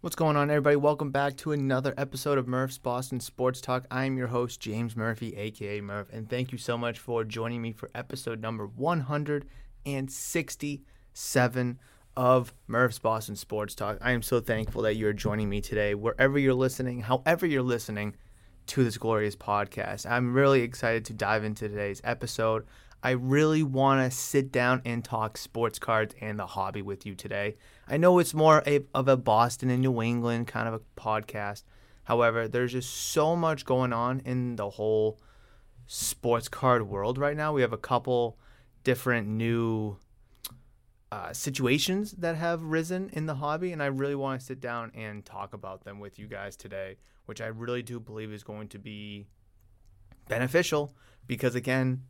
What's going on, everybody? Welcome back to another episode of Murph's Boston Sports Talk. I'm your host, James Murphy, a.k.a. Murph, and thank you so much for joining me for episode number 167 of Murph's Boston Sports Talk. I am so thankful that you're joining me today, wherever you're listening, however you're listening to this glorious podcast. I'm really excited to dive into today's episode. I really want to sit down and talk sports cards and the hobby with you today. I know it's more of a Boston and New England kind of a podcast. However, there's just so much going on in the whole sports card world right now. We have a couple different new situations that have risen in the hobby, and I really want to sit down and talk about them with you guys today, which I really do believe is going to be beneficial because, again,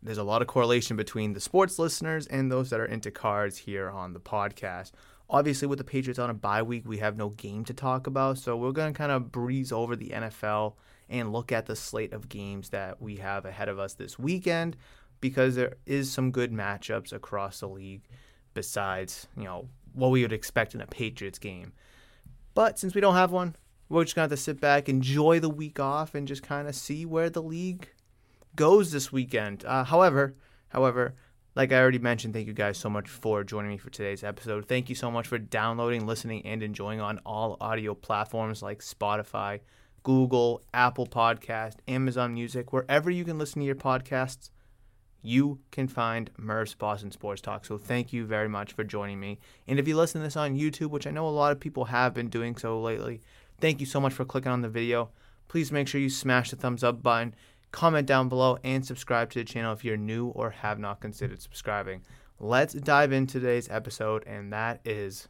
there's a lot of correlation between the sports listeners and those that are into cards here on the podcast. Obviously, with the Patriots on a bye week, we have no game to talk about, so we're going to kind of breeze over the NFL and look at the slate of games that we have ahead of us this weekend because there is some good matchups across the league besides, you know, what we would expect in a Patriots game. But since we don't have one, we're just going to have to sit back, enjoy the week off, and just kind of see where the league goes this weekend. However, like I already mentioned, thank you guys so much for joining me for today's episode. Thank you so much for downloading, listening, and enjoying on all audio platforms like Spotify, Google, Apple Podcast, Amazon Music, wherever you can listen to your podcasts, you can find Murph's Boston Sports Talk. So thank you very much for joining me. And if you listen to this on YouTube, which I know a lot of people have been doing so lately, thank you so much for clicking on the video. Please make sure you smash the thumbs up button. Comment down below and subscribe to the channel if you're new or have not considered subscribing. Let's dive into today's episode, and that is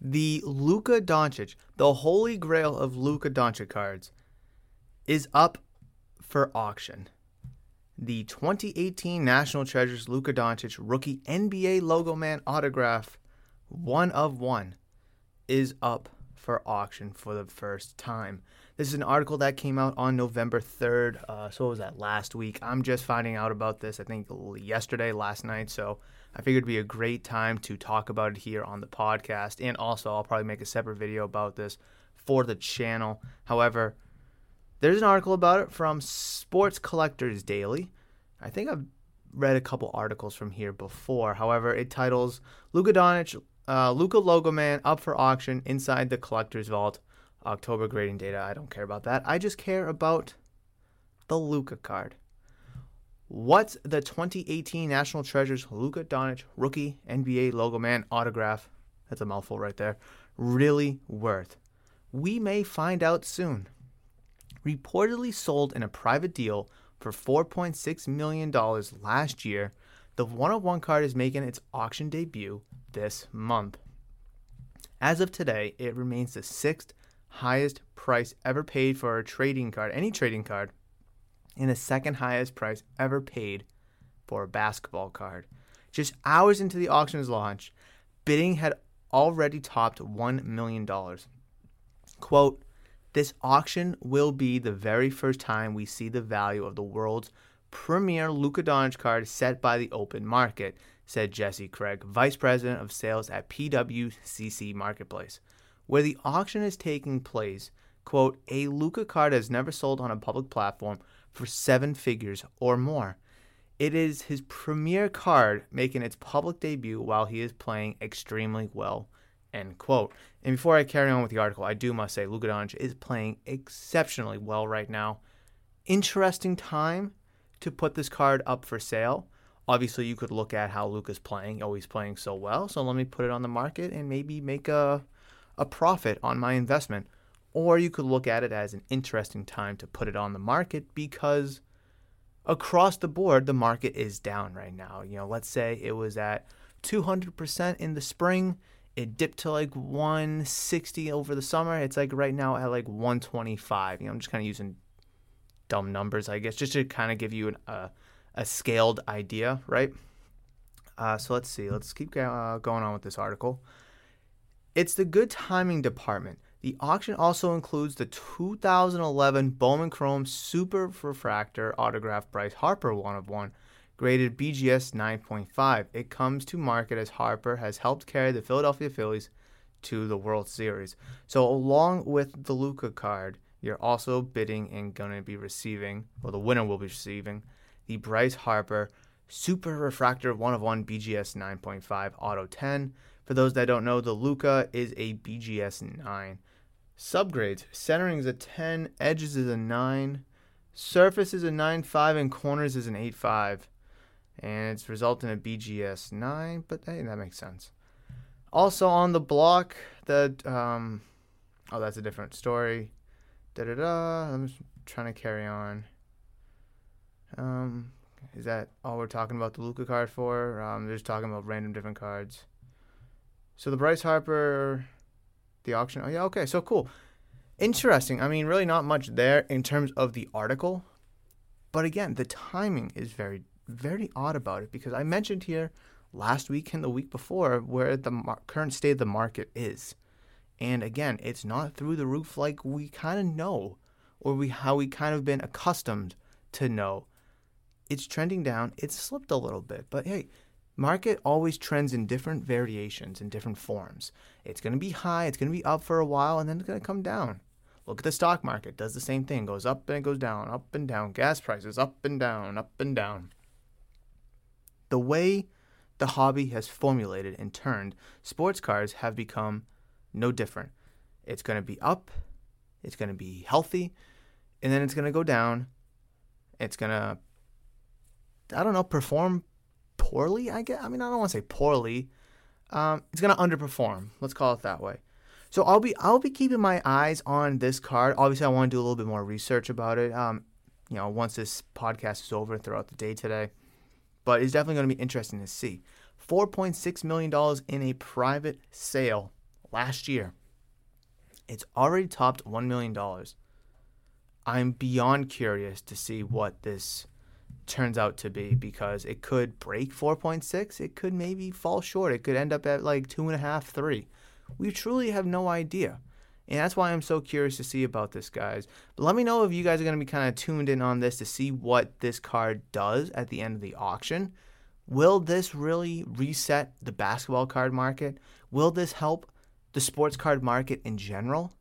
the Luka Doncic, the holy grail of Luka Doncic cards, is up for auction. The 2018 National Treasures Luka Doncic rookie NBA logo man autograph, one of one, is up for auction for the first time. This is an article that came out on November 3rd, so what was that, last week? I'm just finding out about this, I think, last night, so I figured it would be a great time to talk about it here on the podcast, and also I'll probably make a separate video about this for the channel. However, there's an article about it from Sports Collectors Daily. I think I've read a couple articles from here before. However, it titles, Luka Doncic, Luka Logoman up for auction inside the collector's vault. October grading data, I don't care about that. I just care about the Luka card. What's the 2018 National Treasures Luka Doncic rookie NBA logo man autograph? That's a mouthful right there. Really worth? We may find out soon. Reportedly sold in a private deal for $4.6 million last year, the one-of-one card is making its auction debut this month. As of today, it remains the sixth highest price ever paid for a trading card, any trading card, and the second highest price ever paid for a basketball card. Just hours into the auction's launch, bidding had already topped $1 million. Quote, "This auction will be the very first time we see the value of the world's premier Luka Doncic card set by the open market," said Jesse Craig, Vice President of Sales at PWCC Marketplace. Where the auction is taking place, quote, "a Luka card has never sold on a public platform for seven figures or more. It is his premier card, making its public debut while he is playing extremely well," end quote. And before I carry on with the article, I do must say Luka Doncic is playing exceptionally well right now. Interesting time to put this card up for sale. Obviously, you could look at how Luka's playing. Oh, he's playing so well, so let me put it on the market and maybe make a profit on my investment. Or you could look at it as an interesting time to put it on the market because across the board, the market is down right now. You know, let's say it was at 200% in the spring. It dipped to like 160 over the summer. It's like right now at like 125. You know, I'm just kind of using dumb numbers, I guess, just to kind of give you a scaled idea, right? So let's see. Let's keep going on with this article. It's the good timing department. The auction also includes the 2011 Bowman Chrome Super Refractor autograph Bryce Harper 1/1, graded BGS 9.5. It comes to market as Harper has helped carry the Philadelphia Phillies to the World Series. So along with the Luka card, you're also bidding and going to be receiving, or the winner will be receiving, the Bryce Harper Super Refractor 1/1 BGS 9.5 Auto 10. For those that don't know, the Luka is a BGS 9. Subgrades, centering is a 10, edges is a 9, surface is a 9.5, and corners is an 8.5. And it's resulting in a BGS 9, but hey, that makes sense. Also on the block, the oh, that's a different story. I'm just trying to carry on. Is that all we're talking about the Luka card for? They're just talking about random different cards. So the Bryce Harper, the auction. Oh, yeah, okay, so cool. Interesting. I mean, really not much there in terms of the article. But again, the timing is very, very odd about it because I mentioned here last week and the week before where the current state of the market is. And again, it's not through the roof like we kind of know or how we kind of been accustomed to know. It's trending down. It's slipped a little bit. But hey, market always trends in different variations, in different forms. It's going to be high, it's going to be up for a while, and then it's going to come down. Look at the stock market. Does the same thing. Goes up and it goes down, up and down. Gas prices, up and down, up and down. The way the hobby has formulated and turned, sports cards have become no different. It's going to be up, it's going to be healthy, and then it's going to go down. It's going to, I don't know, perform poorly, I guess. I mean, I don't want to say poorly. It's going to underperform. Let's call it that way. So I'll be keeping my eyes on this card. Obviously, I want to do a little bit more research about it, you know, once this podcast is over throughout the day today. But it's definitely going to be interesting to see. $4.6 million in a private sale last year. It's already topped $1 million. I'm beyond curious to see what this turns out to be because it could break 4.6. It could maybe fall short. It could end up at like 2.5, 3. We truly have no idea. And that's why I'm so curious to see about this, guys. But let me know if you guys are going to be kind of tuned in on this to see what this card does at the end of the auction. Will this really reset the basketball card market? Will this help the sports card market in general?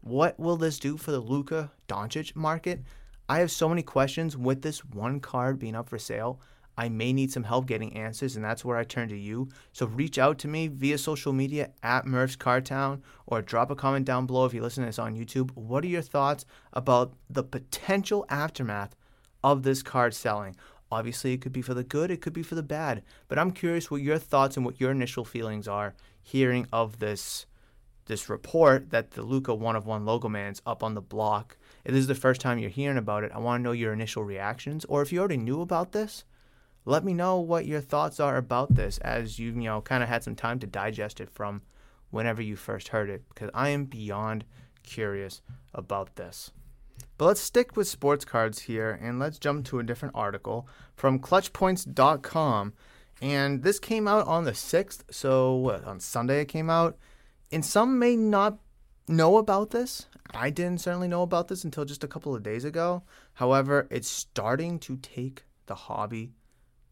What will this do for the Luka Doncic market? I have so many questions with this one card being up for sale. I may need some help getting answers, and that's where I turn to you. So reach out to me via social media at Murph's Card Town, or drop a comment down below if you listen to this on YouTube. What are your thoughts about the potential aftermath of this card selling? Obviously, it could be for the good, it could be for the bad, but I'm curious what your thoughts and what your initial feelings are hearing of this report that the Luka 1/1 logo man is up on the block. If this is the first time you're hearing about it, I want to know your initial reactions. Or if you already knew about this, let me know what your thoughts are about this as you kind of had some time to digest it from whenever you first heard it. Because I am beyond curious about this. But let's stick with sports cards here and let's jump to a different article from ClutchPoints.com. And this came out on the 6th, so on Sunday it came out. And some may not know about this. I didn't certainly know about this until just a couple of days ago. However, it's starting to take the hobby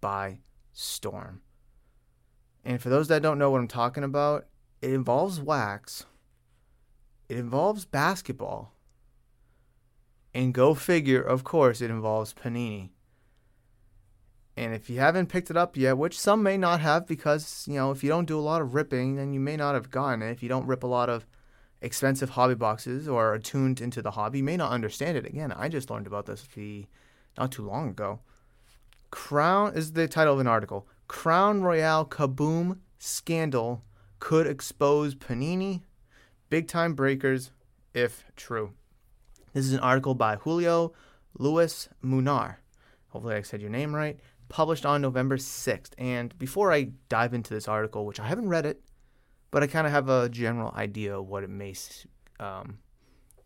by storm. And for those that don't know what I'm talking about, it involves wax. It involves basketball. And go figure, of course, it involves Panini. And if you haven't picked it up yet, which some may not have because, you know, if you don't do a lot of ripping, then you may not have gotten it. If you don't rip a lot of expensive hobby boxes or are tuned into the hobby, you may not understand it. Again, I just learned about this not too long ago. Crown is the title of an article. Crown Royale Kaboom Scandal Could Expose Panini. Big Time Breakers, if true. This is an article by Julio Luis Munar. Hopefully I said your name right. Published on November 6th. And before I dive into this article, which I haven't read it, but I kind of have a general idea of what it may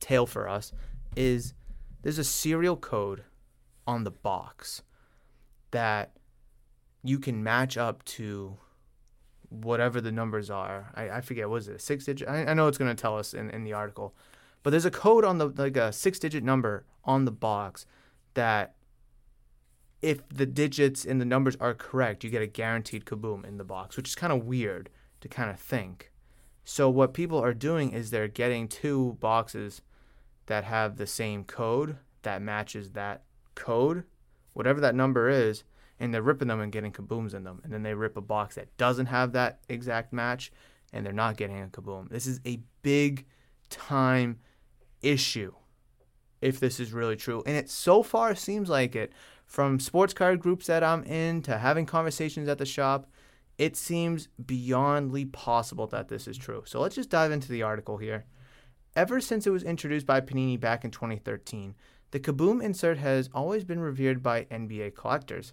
tell for us, is there's a serial code on the box that you can match up to whatever the numbers are. I forget, was it a 6-digit? I know it's going to tell us in the article. But there's a code on the, like a 6-digit number on the box that if the digits and the numbers are correct, you get a guaranteed Kaboom in the box, which is kind of weird to kind of think. So what people are doing is they're getting two boxes that have the same code that matches that code, whatever that number is, and they're ripping them and getting Kabooms in them. And then they rip a box that doesn't have that exact match, and they're not getting a Kaboom. This is a big time issue, if this is really true. And it so far seems like it. From sports card groups that I'm in to having conversations at the shop, it seems beyondly possible that this is true. So let's just dive into the article here. Ever since it was introduced by Panini back in 2013, the Kaboom insert has always been revered by NBA collectors.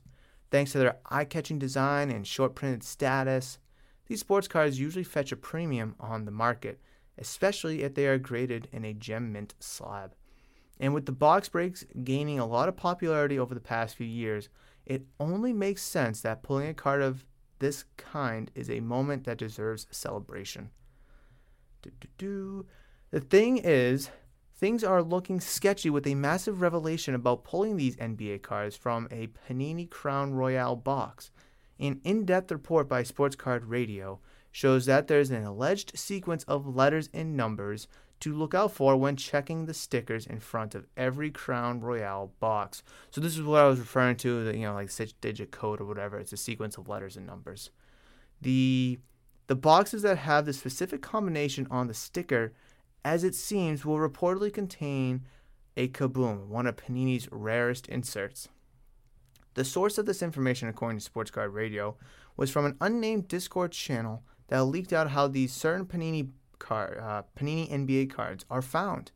Thanks to their eye-catching design and short-printed status, these sports cards usually fetch a premium on the market, especially if they are graded in a gem mint slab. And with the box breaks gaining a lot of popularity over the past few years, it only makes sense that pulling a card of this kind is a moment that deserves celebration. The thing is, things are looking sketchy with a massive revelation about pulling these NBA cards from a Panini Crown Royale box. An in-depth report by Sports Card Radio shows that there's an alleged sequence of letters and numbers to look out for when checking the stickers in front of every Crown Royale box. So this is what I was referring to, that, you know, like 6-digit code or whatever. It's a sequence of letters and numbers. The boxes that have the specific combination on the sticker, as it seems, will reportedly contain a Kaboom, one of Panini's rarest inserts. The source of this information, according to Sports Card Radio, was from an unnamed Discord channel that leaked out how these certain Panini NBA cards are found.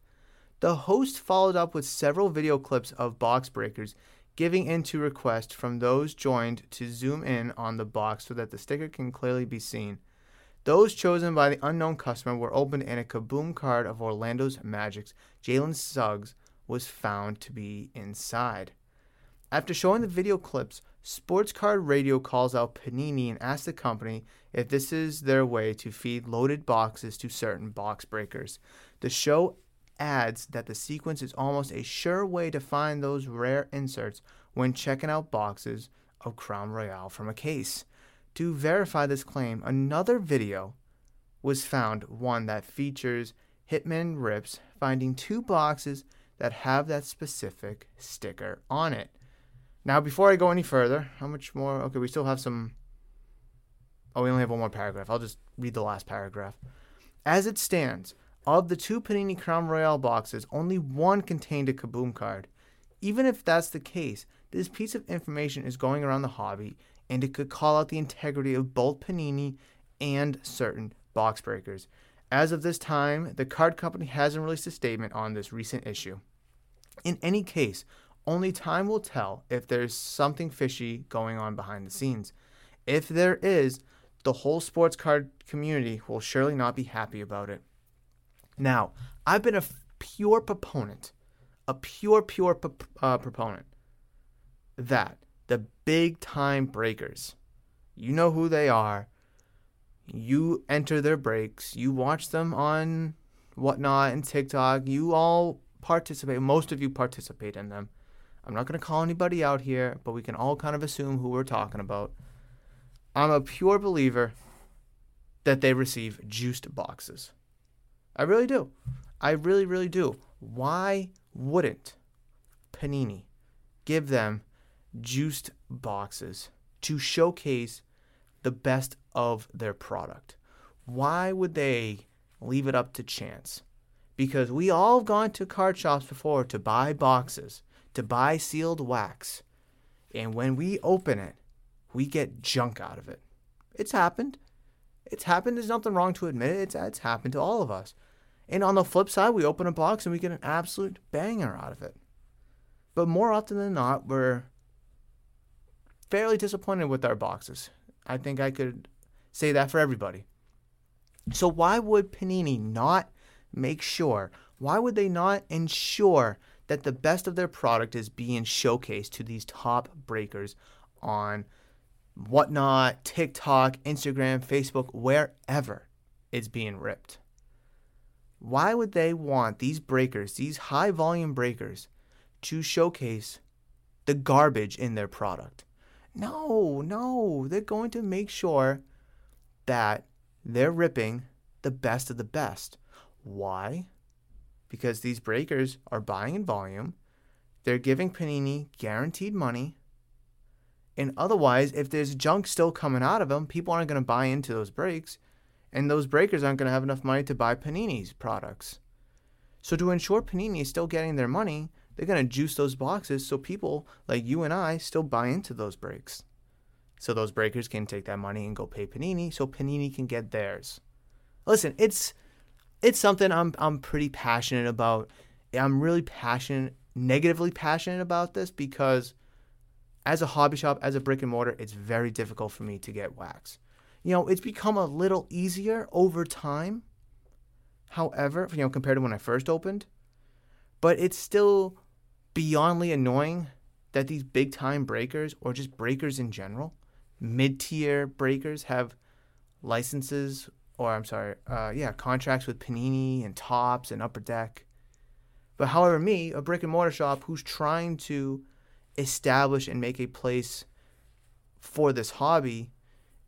The host followed up with several video clips of box breakers giving in to requests from those joined to zoom in on the box so that the sticker can clearly be seen. Those chosen by the unknown customer were opened, and a Kaboom card of Orlando's Magic's Jalen Suggs was found to be inside. After showing the video clips, Sports Card Radio calls out Panini and asks the company if this is their way to feed loaded boxes to certain box breakers. The show adds that the sequence is almost a sure way to find those rare inserts when checking out boxes of Crown Royale from a case. To verify this claim, another video was found, one that features Hitman Rips finding two boxes that have that specific sticker on it. Now, before I go any further, how much more? Okay, we still have some. Oh, we only have one more paragraph. I'll just read the last paragraph. As it stands, of the two Panini Crown Royale boxes, only one contained a Kaboom card. Even if that's the case, this piece of information is going around the hobby, and it could call out the integrity of both Panini and certain box breakers. As of this time, the card company hasn't released a statement on this recent issue. In any case, only time will tell if there's something fishy going on behind the scenes. If there is, the whole sports card community will surely not be happy about it. Now, I've been a pure proponent that the big time breakers You know who they are. You enter their breaks. You watch them on Whatnot and TikTok. You all participate. Most of you participate in them. I'm not going to call anybody out here, but we can all kind of assume who we're talking about. I'm a pure believer that they receive juiced boxes. I really do. I really, really do. Why wouldn't Panini give them juiced boxes to showcase the best of their product? Why would they leave it up to chance? Because we all have gone to card shops before to buy boxes, to buy sealed wax. And when we open it, we get junk out of it. It's happened. It's happened. There's nothing wrong to admit it. It's happened to all of us. And on the flip side, we open a box and we get an absolute banger out of it. But more often than not, we're fairly disappointed with our boxes. I think I could say that for everybody. So why would Panini not make sure? Why would they not ensure that the best of their product is being showcased to these top breakers on Whatnot, TikTok, Instagram, Facebook, wherever it's being ripped? Why would they want these breakers, these high volume breakers, to showcase the garbage in their product? No, they're going to make sure that they're ripping the best of the best. Why? Because these breakers are buying in volume. They're giving Panini guaranteed money. And otherwise, if there's junk still coming out of them, people aren't going to buy into those breaks. And those breakers aren't going to have enough money to buy Panini's products. So to ensure Panini is still getting their money, they're going to juice those boxes so people like you and I still buy into those breaks. So those breakers can take that money and go pay Panini so Panini can get theirs. Listen, it's something I'm pretty passionate about. I'm really negatively passionate about this because as a hobby shop, as a brick and mortar, it's very difficult for me to get wax. You know, it's become a little easier over time. However, you know, compared to when I first opened, but it's still beyondly annoying that these big-time breakers, or just breakers in general, mid-tier breakers have licenses, or contracts with Panini and Topps and Upper Deck. But however, me, a brick-and-mortar shop who's trying to establish and make a place for this hobby,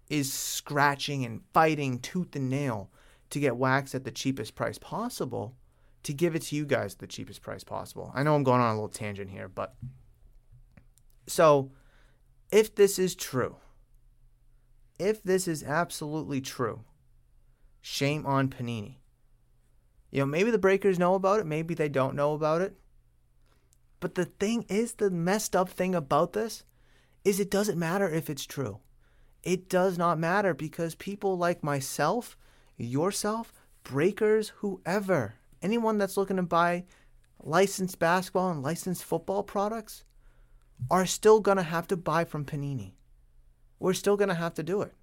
is scratching and fighting tooth and nail to get wax at the cheapest price possible, to give it to you guys at the cheapest price possible. I know I'm going on a little tangent here, but so if this is true, if this is absolutely true, shame on Panini. You know, maybe the breakers know about it, maybe they don't know about it. But the thing is, the messed up thing about this is it doesn't matter if it's true. It does not matter because people like myself, yourself, breakers, whoever, anyone that's looking to buy licensed basketball and licensed football products are still going to have to buy from Panini. We're still going to have to do it.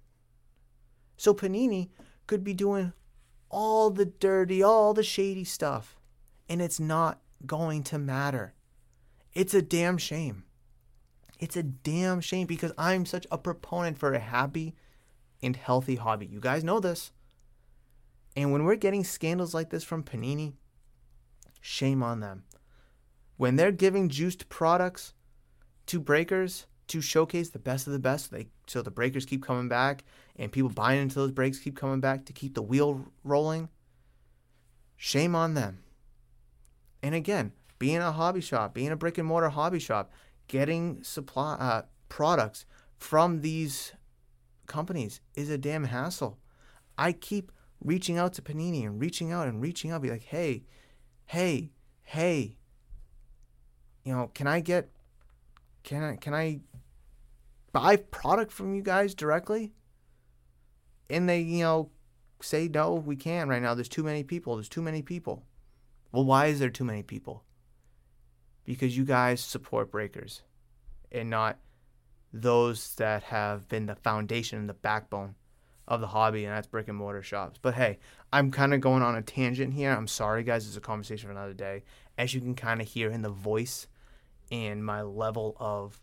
So Panini could be doing all the dirty, all the shady stuff, and it's not going to matter. It's a damn shame. It's a damn shame because I'm such a proponent for a happy and healthy hobby. You guys know this. And when we're getting scandals like this from Panini, shame on them. When they're giving juiced products to breakers to showcase the best of the best, so the breakers keep coming back and people buying into those breaks keep coming back to keep the wheel rolling, shame on them. And again, being a hobby shop, being a brick and mortar hobby shop, getting supply products from these companies is a damn hassle. I keep reaching out to Panini and reaching out, be like, hey, you know, can I buy product from you guys directly? And they, you know, say, no, we can't right now. There's too many people. Well, why is there too many people? Because you guys support breakers and not those that have been the foundation and the backbone of the hobby, and that's brick and mortar shops. But hey, I'm kind of going on a tangent here. I'm sorry, guys. It's a conversation for another day. As you can kind of hear in the voice and my level of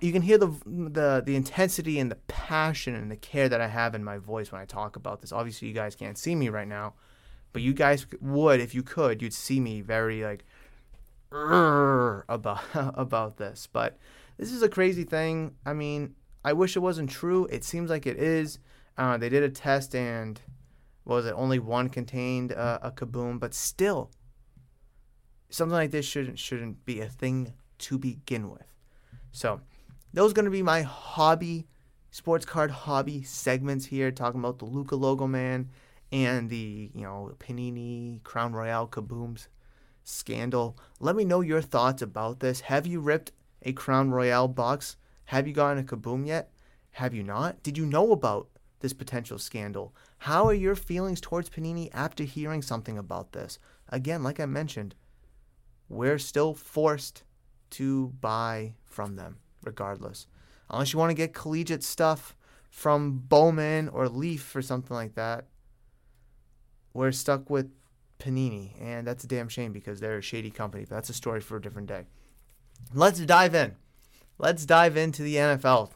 you can hear the intensity and the passion and the care that I have in my voice when I talk about this. Obviously, you guys can't see me right now, but you guys would, if you could, you'd see me very like about this. But this is a crazy thing. I mean, I wish it wasn't true. It seems like it is. They did a test and what was it? Only one contained a Kaboom, but still, something like this shouldn't be a thing to begin with. So those are going to be my hobby, sports card hobby segments here, talking about the Luka logo man and the, you know, Panini, Crown Royale, Kabooms scandal. Let me know your thoughts about this. Have you ripped a Crown Royale box? Have you gotten a Kaboom yet? Have you not? Did you know about this potential scandal? How are your feelings towards Panini after hearing something about this? Again, like I mentioned, we're still forced to buy from them, regardless. Unless you want to get collegiate stuff from Bowman or Leaf or something like that, we're stuck with Panini, and that's a damn shame because they're a shady company, but that's a story for a different day. Let's dive in. Let's dive into the NFL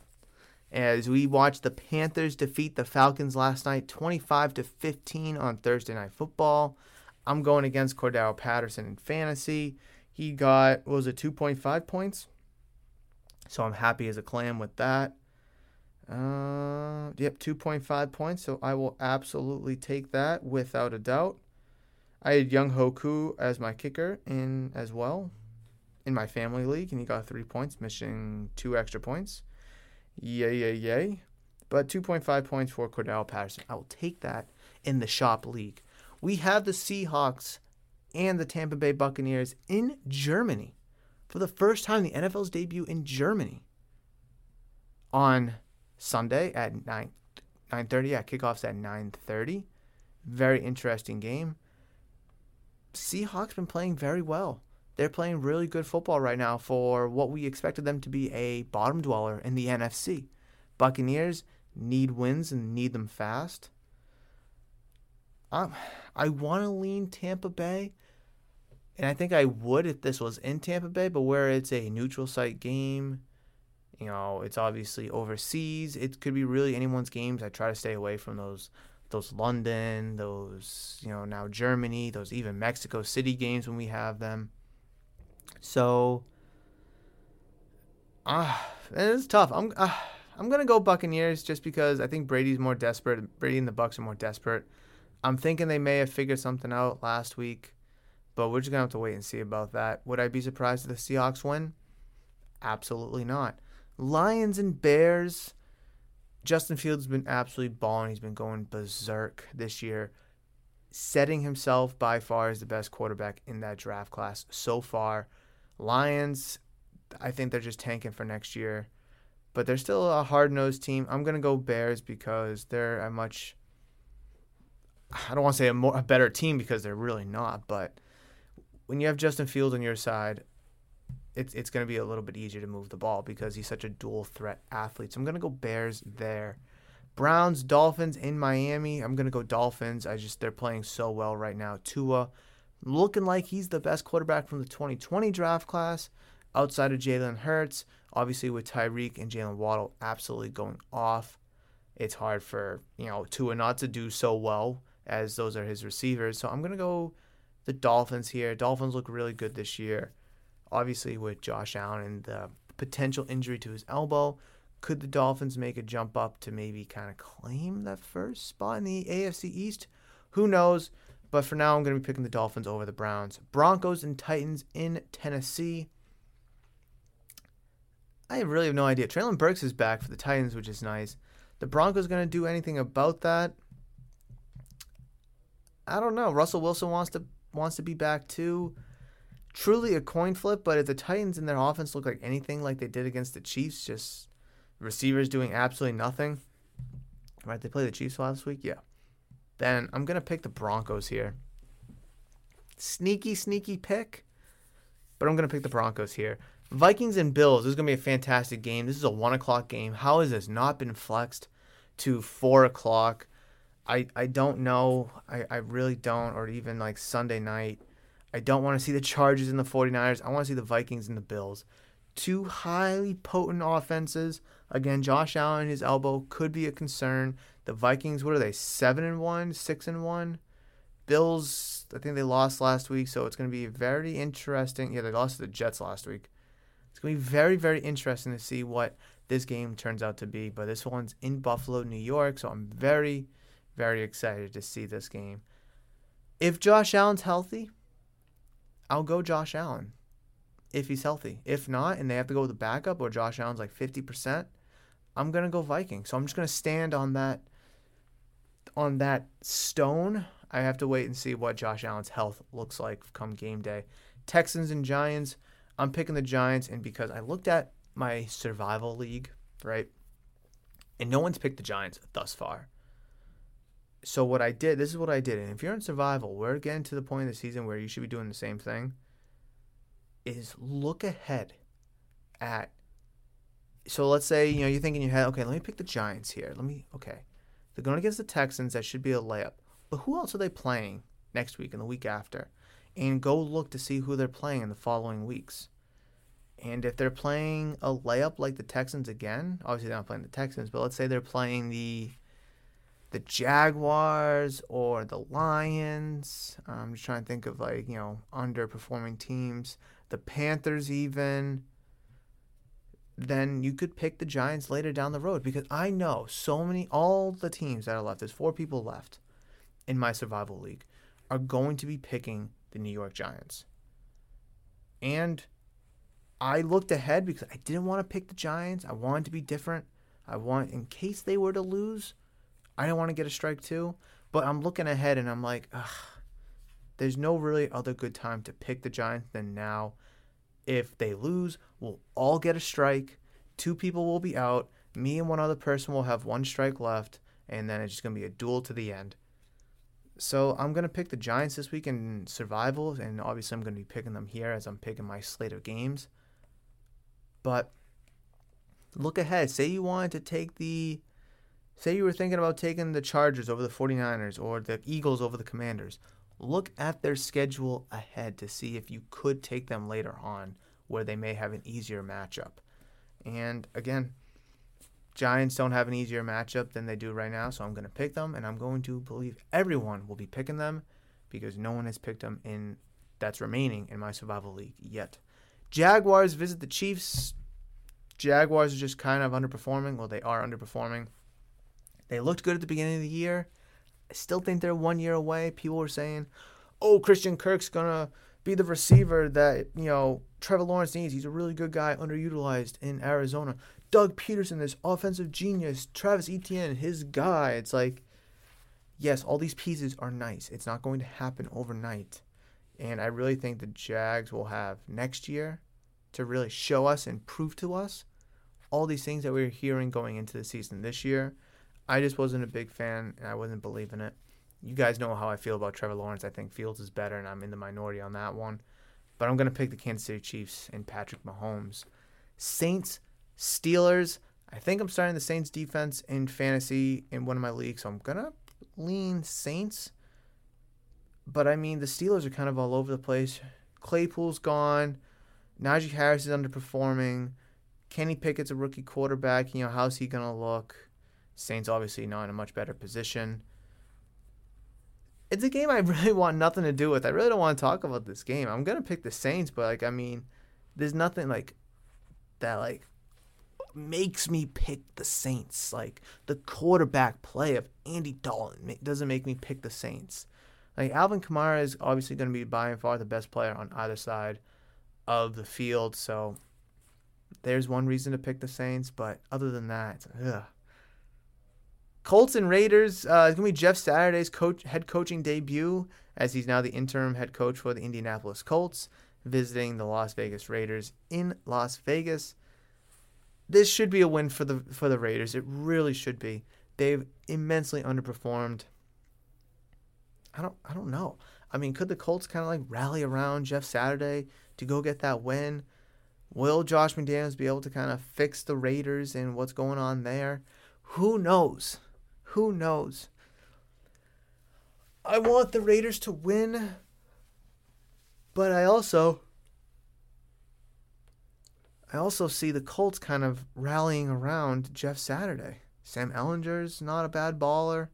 as we watch the Panthers defeat the Falcons last night, 25-15 on Thursday Night Football. I'm going against Cordarrelle Patterson in fantasy. He got, 2.5 points? So I'm happy as a clam with that. 2.5 points. So I will absolutely take that without a doubt. I had Young Hoku as my kicker in as well in my family league, and he got 3 points, missing 2 extra points. Yay. But 2.5 points for Cordarrelle Patterson. I will take that in the shop league. We have the Seahawks and the Tampa Bay Buccaneers in Germany for the first time, the NFL's debut in Germany on Sunday at 9:30. Yeah, kickoff's at 9:30. Very interesting game. Seahawks been playing very well. They're playing really good football right now for what we expected them to be a bottom dweller in the NFC. Buccaneers need wins and need them fast. I want to lean Tampa Bay, and I think I would if this was in Tampa Bay, but where it's a neutral site game, you know, it's obviously overseas. It could be really anyone's games. I try to stay away from those London, those, you know, now Germany, those even Mexico City games when we have them. So, it's tough. I'm going to go Buccaneers just because I think Brady's more desperate. Brady and the Bucs are more desperate. I'm thinking they may have figured something out last week, but we're just going to have to wait and see about that. Would I be surprised if the Seahawks win? Absolutely not. Lions and Bears. Justin Fields has been absolutely balling. He's been going berserk this year, setting himself by far as the best quarterback in that draft class so far. Lions, I think they're just tanking for next year, but they're still a hard-nosed team. I'm going to go Bears because they're a much... I don't want to say a better team because they're really not, but when you have Justin Fields on your side, it's going to be a little bit easier to move the ball because he's such a dual-threat athlete. So I'm going to go Bears there. Browns, Dolphins in Miami. I'm going to go Dolphins. They're playing so well right now. Tua looking like he's the best quarterback from the 2020 draft class outside of Jalen Hurts. Obviously with Tyreek and Jalen Waddle absolutely going off, it's hard for, you know, Tua not to do so well, as those are his receivers. So I'm going to go the Dolphins here. Dolphins look really good this year. Obviously, with Josh Allen and the potential injury to his elbow, could the Dolphins make a jump up to maybe kind of claim that first spot in the AFC East? Who knows? But for now, I'm going to be picking the Dolphins over the Browns. Broncos and Titans in Tennessee. I really have no idea. Traylon Burks is back for the Titans, which is nice. The Broncos going to do anything about that? I don't know. Russell Wilson wants to be back too. Truly a coin flip, but if the Titans in their offense look like anything like they did against the Chiefs, just receivers doing absolutely nothing. Right, they played the Chiefs last week? Yeah. Then I'm going to pick the Broncos here. Sneaky pick, but I'm going to pick the Broncos here. Vikings and Bills. This is going to be a fantastic game. This is a 1 o'clock game. How has this not been flexed to 4 o'clock? I don't know. I really don't. Or even like Sunday night. I don't want to see the Chargers and the 49ers. I want to see the Vikings and the Bills. two highly potent offenses. Again, Josh Allen, his elbow could be a concern. The Vikings, what are they, 7-1, 6-1? Bills, I think they lost last week, so it's going to be very interesting. Yeah, they lost to the Jets last week. It's going to be very, very interesting to see what this game turns out to be. But this one's in Buffalo, New York, so I'm very, very excited to see this game. If Josh Allen's healthy, I'll go Josh Allen. If he's healthy. If not, and they have to go with a backup or Josh Allen's like 50%, I'm going to go Vikings. So I'm just going to stand on that stone. I have to wait and see what Josh Allen's health looks like come game day. Texans and Giants, I'm picking the Giants, and because I looked at my survival league, right, and no one's picked the Giants thus far. So what I did, this is what I did, and if you're in survival, we're getting to the point of the season where you should be doing the same thing, is look ahead at, so let's say, you know, you're thinking in your head, okay, let me pick the Giants here. They're going against the Texans. That should be a layup. But who else are they playing next week and the week after? And go look to see who they're playing in the following weeks. And if they're playing a layup like the Texans again, obviously they're not playing the Texans, but let's say they're playing the Jaguars or the Lions. I'm just trying to think of, like, you know, underperforming teams. The Panthers even. Then you could pick the Giants later down the road, because I know all the teams that are left, there's four people left in my survival league, are going to be picking the New York Giants. And I looked ahead because I didn't want to pick the Giants. I wanted to be different. In case they were to lose, I didn't want to get a strike too. But I'm looking ahead and I'm like, there's no really other good time to pick the Giants than now. If they lose, we'll all get a strike. Two people will be out. Me and one other person will have one strike left. And then it's just going to be a duel to the end. So I'm going to pick the Giants this week in survival. And obviously I'm going to be picking them here as I'm picking my slate of games. But look ahead. Say you were thinking about taking the Chargers over the 49ers or the Eagles over the Commanders. Look at their schedule ahead to see if you could take them later on where they may have an easier matchup. And again, Giants don't have an easier matchup than they do right now, so I'm going to pick them, and I'm going to believe everyone will be picking them because no one has picked them that's remaining in my survival league yet. Jaguars visit the Chiefs. Jaguars are just kind of underperforming. Well, they are underperforming. They looked good at the beginning of the year. I still think they're 1 year away. People were saying, oh, Christian Kirk's going to be the receiver that, you know, Trevor Lawrence needs. He's a really good guy, underutilized in Arizona. Doug Peterson, this offensive genius. Travis Etienne, his guy. It's like, yes, all these pieces are nice. It's not going to happen overnight. And I really think the Jags will have next year to really show us and prove to us all these things that we were hearing going into the season this year. I just wasn't a big fan, and I wasn't believing it. You guys know how I feel about Trevor Lawrence. I think Fields is better, and I'm in the minority on that one. But I'm going to pick the Kansas City Chiefs and Patrick Mahomes. Saints, Steelers. I think I'm starting the Saints defense in fantasy in one of my leagues, so I'm going to lean Saints. But, I mean, the Steelers are kind of all over the place. Claypool's gone. Najee Harris is underperforming. Kenny Pickett's a rookie quarterback. You know, how's he going to look? Saints obviously not in a much better position. It's a game I really want nothing to do with. I really don't want to talk about this game. I'm going to pick the Saints, but, like, I mean, there's nothing, like, that, like, makes me pick the Saints. Like, the quarterback play of Andy Dalton doesn't make me pick the Saints. Like, Alvin Kamara is obviously going to be by and far the best player on either side of the field, so there's one reason to pick the Saints, but other than that, it's, Colts and Raiders, it's going to be Jeff Saturday's head coaching debut, as he's now the interim head coach for the Indianapolis Colts, visiting the Las Vegas Raiders in Las Vegas. This should be a win for the Raiders. It really should be. They've immensely underperformed. I don't know. I mean, could the Colts kind of like rally around Jeff Saturday to go get that win? Will Josh McDaniels be able to kind of fix the Raiders and what's going on there? Who knows? Who knows? I want the Raiders to win, but I also I also see the Colts kind of rallying around Jeff Saturday. Sam Ellinger's not a bad baller.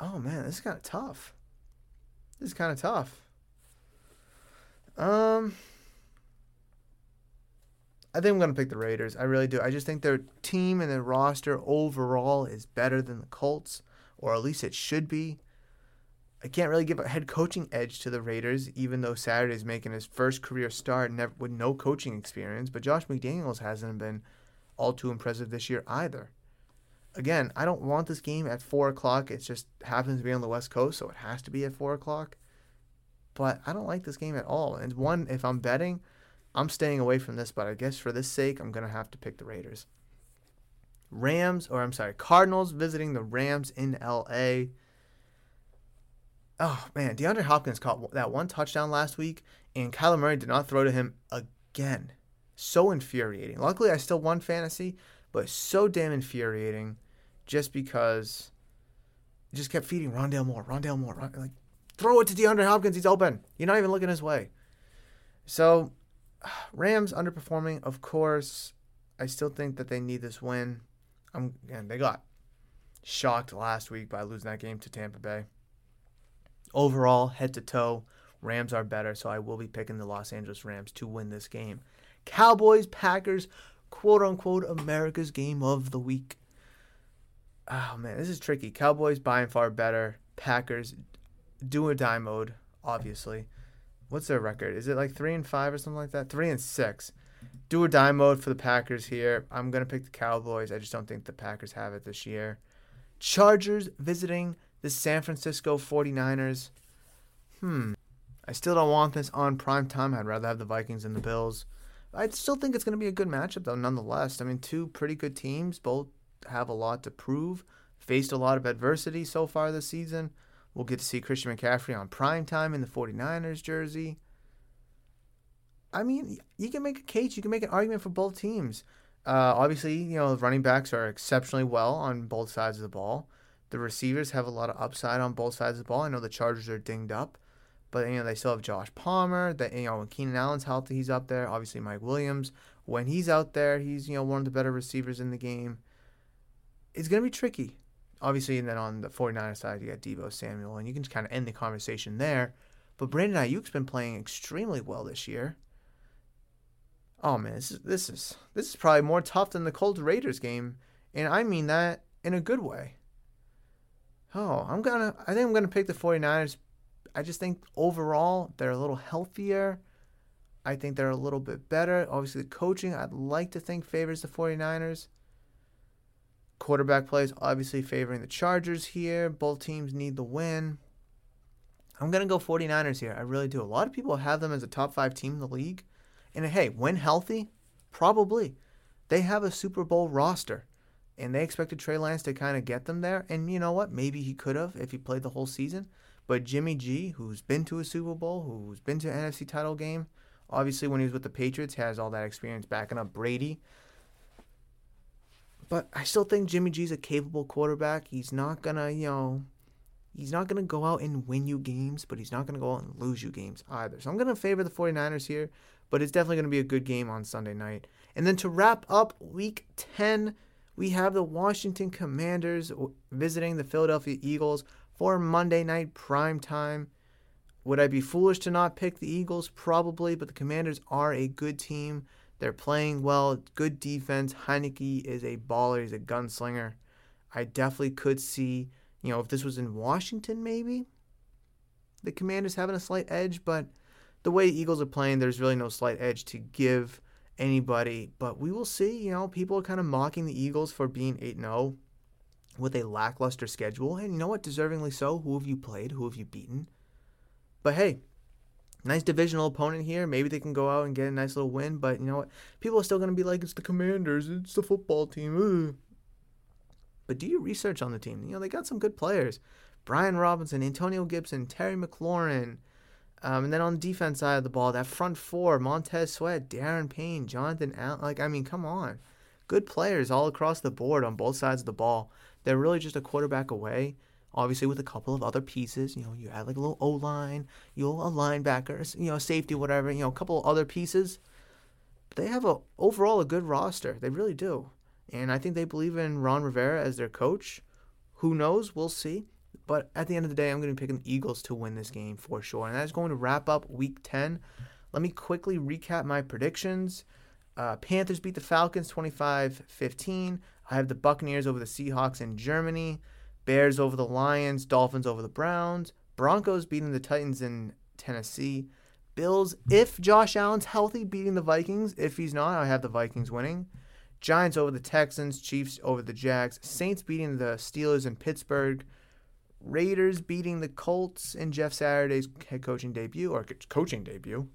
Oh, man, this is kind of tough. I think I'm going to pick the Raiders. I really do. I just think their team and their roster overall is better than the Colts, or at least it should be. I can't really give a head coaching edge to the Raiders, even though Saturday's making his first career start with no coaching experience. But Josh McDaniels hasn't been all too impressive this year either. Again, I don't want this game at 4 o'clock. It just happens to be on the West Coast, so it has to be at 4 o'clock. But I don't like this game at all. And one, if I'm betting, I'm staying away from this. But I guess for this sake, I'm going to have to pick the Raiders. Cardinals visiting the Rams in L.A. Oh, man, DeAndre Hopkins caught that one touchdown last week, and Kyler Murray did not throw to him again. So infuriating. Luckily, I still won fantasy, but so damn infuriating just because it just kept feeding Rondale Moore. Like, throw it to DeAndre Hopkins. He's open. You're not even looking his way. So, Rams underperforming, of course. I still think that they need this win. And they got shocked last week by losing that game to Tampa Bay. Overall, head to toe, Rams are better, so I will be picking the Los Angeles Rams to win this game. Cowboys, Packers, quote-unquote America's game of the week. Oh, man, this is tricky. Cowboys, by and far better. Packers, do-or-die mode, obviously. What's their record? Is it like 3-5 or something like that? 3-6. Do-or-die mode for the Packers here. I'm going to pick the Cowboys. I just don't think the Packers have it this year. Chargers visiting the San Francisco 49ers. I still don't want this on primetime. I'd rather have the Vikings and the Bills. I still think it's going to be a good matchup, though, nonetheless. I mean, two pretty good teams. Both have a lot to prove. Faced a lot of adversity so far this season. We'll get to see Christian McCaffrey on primetime in the 49ers jersey. I mean, you can make a case. You can make an argument for both teams. Obviously, you know, running backs are exceptionally well on both sides of the ball. The receivers have a lot of upside on both sides of the ball. I know the Chargers are dinged up, but you know they still have Josh Palmer. That when Keenan Allen's healthy, he's up there. Obviously, Mike Williams, when he's out there, he's one of the better receivers in the game. It's gonna be tricky, obviously. And then on the 49ers side, you got Deebo Samuel, and you can just kind of end the conversation there. But Brandon Ayuk's been playing extremely well this year. Oh man, this is probably more tough than the Colts Raiders game, and I mean that in a good way. Oh, I think I'm going to pick the 49ers. I just think overall they're a little healthier. I think they're a little bit better. Obviously, the coaching, I'd like to think, favors the 49ers. Quarterback plays obviously favoring the Chargers here. Both teams need the win. I'm going to go 49ers here. I really do. A lot of people have them as a top 5 team in the league. And hey, when healthy, probably. They have a Super Bowl roster. And they expected Trey Lance to kind of get them there. And you know what? Maybe he could have if he played the whole season. But Jimmy G, who's been to a Super Bowl, who's been to an NFC title game, obviously when he was with the Patriots, has all that experience backing up Brady. But I still think Jimmy G's a capable quarterback. He's not going to go out and win you games, but he's not going to go out and lose you games either. So I'm going to favor the 49ers here, but it's definitely going to be a good game on Sunday night. And then to wrap up Week 10, we have the Washington Commanders visiting the Philadelphia Eagles for Monday night primetime. Would I be foolish to not pick the Eagles? Probably, but the Commanders are a good team. They're playing well, good defense. Heinicke is a baller. He's a gunslinger. I definitely could see, if this was in Washington maybe, the Commanders having a slight edge, but the way the Eagles are playing, there's really no slight edge to give anybody, but we will see. People are kind of mocking the Eagles for being 8-0 with a lackluster schedule, and you know what, deservingly so. Who have you played? Who have you beaten? But hey, nice divisional opponent here. Maybe they can go out and get a nice little win, but you know what, people are still going to be like, it's the Commanders, it's the football team. Ugh. But do your research on the team. They got some good players. Brian Robinson, Antonio Gibson, Terry McLaurin. And then on the defense side of the ball, that front four, Montez Sweat, Darren Payne, Jonathan Allen. Come on. Good players all across the board on both sides of the ball. They're really just a quarterback away, obviously with a couple of other pieces. You add like a little O-line, a linebacker, a safety, whatever, a couple other pieces. they have a overall a good roster. They really do. And I think they believe in Ron Rivera as their coach. Who knows? We'll see. But at the end of the day, I'm going to be picking the Eagles to win this game for sure. And that's going to wrap up Week 10. Let me quickly recap my predictions. Panthers beat the Falcons 25-15. I have the Buccaneers over the Seahawks in Germany. Bears over the Lions. Dolphins over the Browns. Broncos beating the Titans in Tennessee. Bills, if Josh Allen's healthy, beating the Vikings. If he's not, I have the Vikings winning. Giants over the Texans. Chiefs over the Jags. Saints beating the Steelers in Pittsburgh. Raiders beating the Colts in Jeff Saturday's head coaching debut, or coaching debut.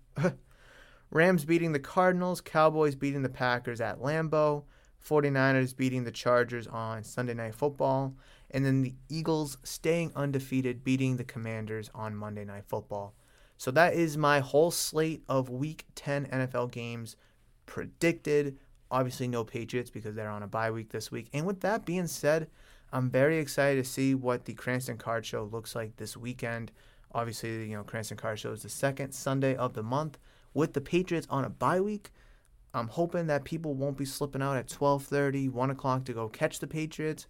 Rams beating the Cardinals. Cowboys beating the Packers at Lambeau. 49ers beating the Chargers on Sunday Night Football. And then the Eagles staying undefeated, beating the Commanders on Monday Night Football. So that is my whole slate of Week 10 NFL games predicted. Obviously no Patriots because they're on a bye week this week. And with that being said, I'm very excited to see what the Cranston Card Show looks like this weekend. Obviously, Cranston Card Show is the second Sunday of the month. With the Patriots on a bye week, I'm hoping that people won't be slipping out at 12:30, 1 o'clock to go catch the Patriots,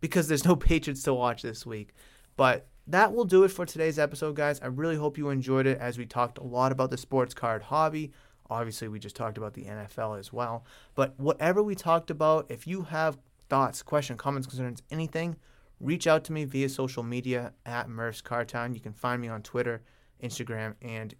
because there's no Patriots to watch this week. But that will do it for today's episode, guys. I really hope you enjoyed it as we talked a lot about the sports card hobby. Obviously, we just talked about the NFL as well. But whatever we talked about, if you have thoughts, questions, comments, concerns, anything, reach out to me via social media at Murph's Card Town. You can find me on Twitter, Instagram, and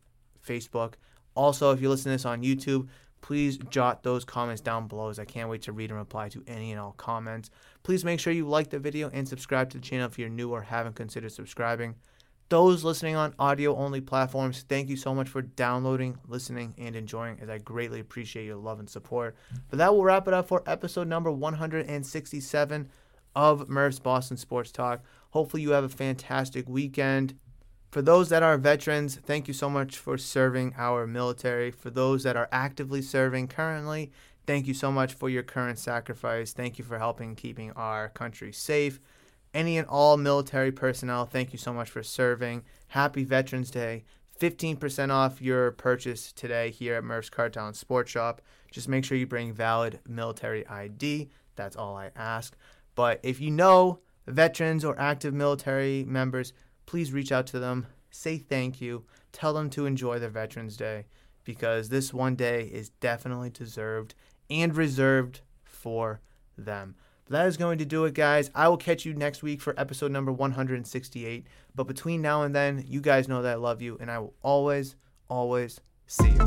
Facebook. Also, if you listen to this on YouTube, please jot those comments down below, as I can't wait to read and reply to any and all comments. Please make sure you like the video and subscribe to the channel if you're new or haven't considered subscribing. Those listening on audio-only platforms, thank you so much for downloading, listening, and enjoying, as I greatly appreciate your love and support. But that will wrap it up for episode number 167 of Murph's Boston Sports Talk. Hopefully you have a fantastic weekend. For those that are veterans, thank you so much for serving our military. For those that are actively serving currently, thank you so much for your current sacrifice. Thank you for helping keeping our country safe. Any and all military personnel, thank you so much for serving. Happy Veterans Day. 15% off your purchase today here at Murph's Card Town Sports Shop. Just make sure you bring valid military ID. That's all I ask. But if you know veterans or active military members, please reach out to them. Say thank you. Tell them to enjoy their Veterans Day, because this one day is definitely deserved and reserved for them. That is going to do it, guys. I will catch you next week for episode number 168. But between now and then, you guys know that I love you, and I will always, always see you.